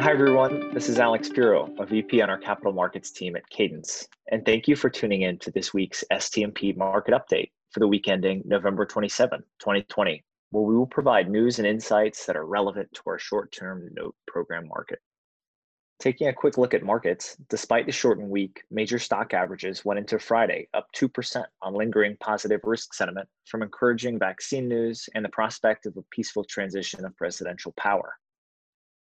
Hi everyone, this is Alex Piro, a VP on our capital markets team at Cadence, and thank you for tuning in to this week's STMP market update for the week ending November 27, 2020, where we will provide news and insights that are relevant to our short-term note program market. Taking a quick look at markets, despite the shortened week, major stock averages went into Friday up 2% on lingering positive risk sentiment from encouraging vaccine news and the prospect of a peaceful transition of presidential power.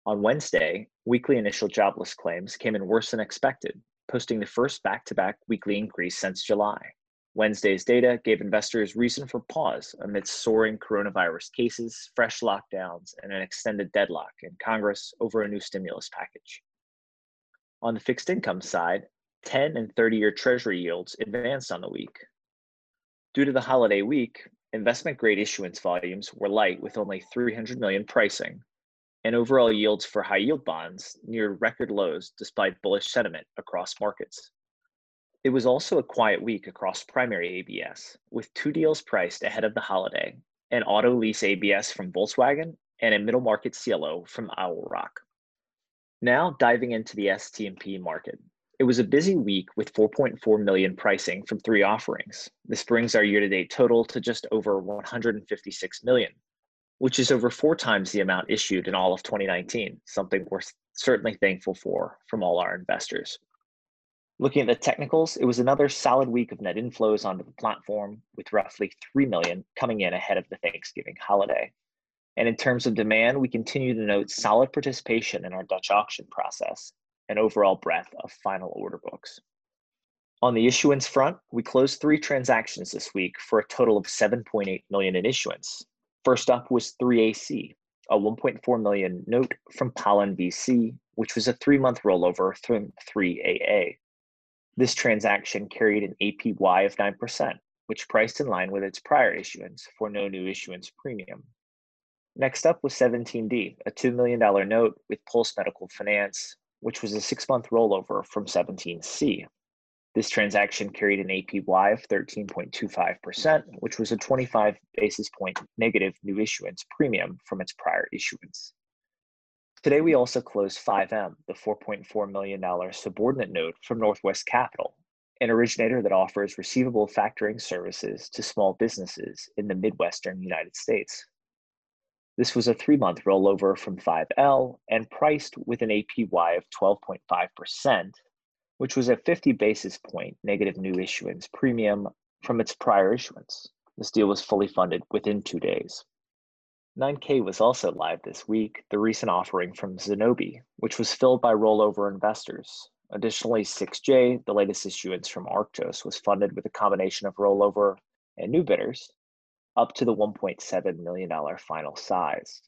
On Wednesday, weekly initial jobless claims came in worse than expected, posting the first back-to-back weekly increase since July. Wednesday's data gave investors reason for pause amidst soaring coronavirus cases, fresh lockdowns, and an extended deadlock in Congress over a new stimulus package. On the fixed income side, 10 and 30-year Treasury yields advanced on the week. Due to the holiday week, investment-grade issuance volumes were light with only $300 million pricing, and overall yields for high-yield bonds near record lows despite bullish sentiment across markets. It was also a quiet week across primary ABS, with two deals priced ahead of the holiday, an auto lease ABS from Volkswagen and a middle market CLO from Owl Rock. Now diving into the STMP market. It was a busy week with 4.4 million pricing from three offerings. This brings our year-to-date total to just over 156 million. Which is over 4 times the amount issued in all of 2019, something we're certainly thankful for from all our investors. Looking at the technicals, it was another solid week of net inflows onto the platform, with roughly 3 million coming in ahead of the Thanksgiving holiday. And in terms of demand, we continue to note solid participation in our Dutch auction process and overall breadth of final order books. On the issuance front, we closed 3 transactions this week for a total of 7.8 million in issuance. First up was 3AC, a 1.4 million note from Pollen BC, which was a 3-month rollover from 3AA. This transaction carried an APY of 9%, which priced in line with its prior issuance for no new issuance premium. Next up was 17D, a $2 million note with Pulse Medical Finance, which was a 6-month rollover from 17C. This transaction carried an APY of 13.25%, which was a 25 basis point negative new issuance premium from its prior issuance. Today, we also closed 5M, the $4.4 million subordinate note from Northwest Capital, an originator that offers receivable factoring services to small businesses in the Midwestern United States. This was a 3-month rollover from 5L and priced with an APY of 12.5%. which was a 50 basis point negative new issuance premium from its prior issuance. This deal was fully funded within 2 days. 9K was also live this week, the recent offering from Zenobi, which was filled by rollover investors. Additionally, 6J, the latest issuance from Arctos, was funded with a combination of rollover and new bidders up to the $1.7 million final size.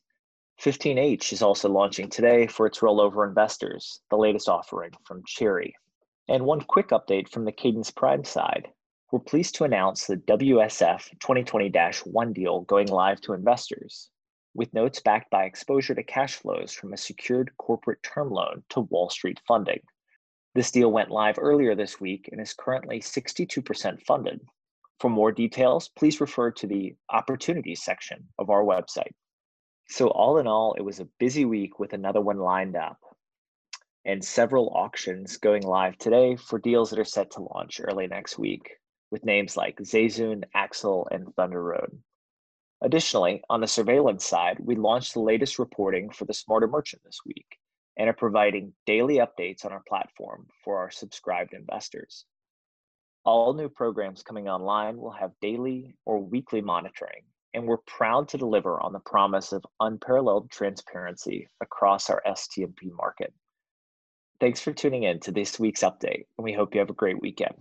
15H is also launching today for its rollover investors, the latest offering from Cherry. And one quick update from the Cadence Prime side. We're pleased to announce the WSF 2020-1 deal going live to investors, with notes backed by exposure to cash flows from a secured corporate term loan to Wall Street funding. This deal went live earlier this week and is currently 62% funded. For more details, please refer to the Opportunities section of our website. So all in all, it was a busy week with another one lined up, and several auctions going live today for deals that are set to launch early next week with names like Zezun, Axel, and Thunder Road. Additionally, on the surveillance side, we launched the latest reporting for the Smarter Merchant this week and are providing daily updates on our platform for our subscribed investors. All new programs coming online will have daily or weekly monitoring, and we're proud to deliver on the promise of unparalleled transparency across our STMP market. Thanks for tuning in to this week's update, and we hope you have a great weekend.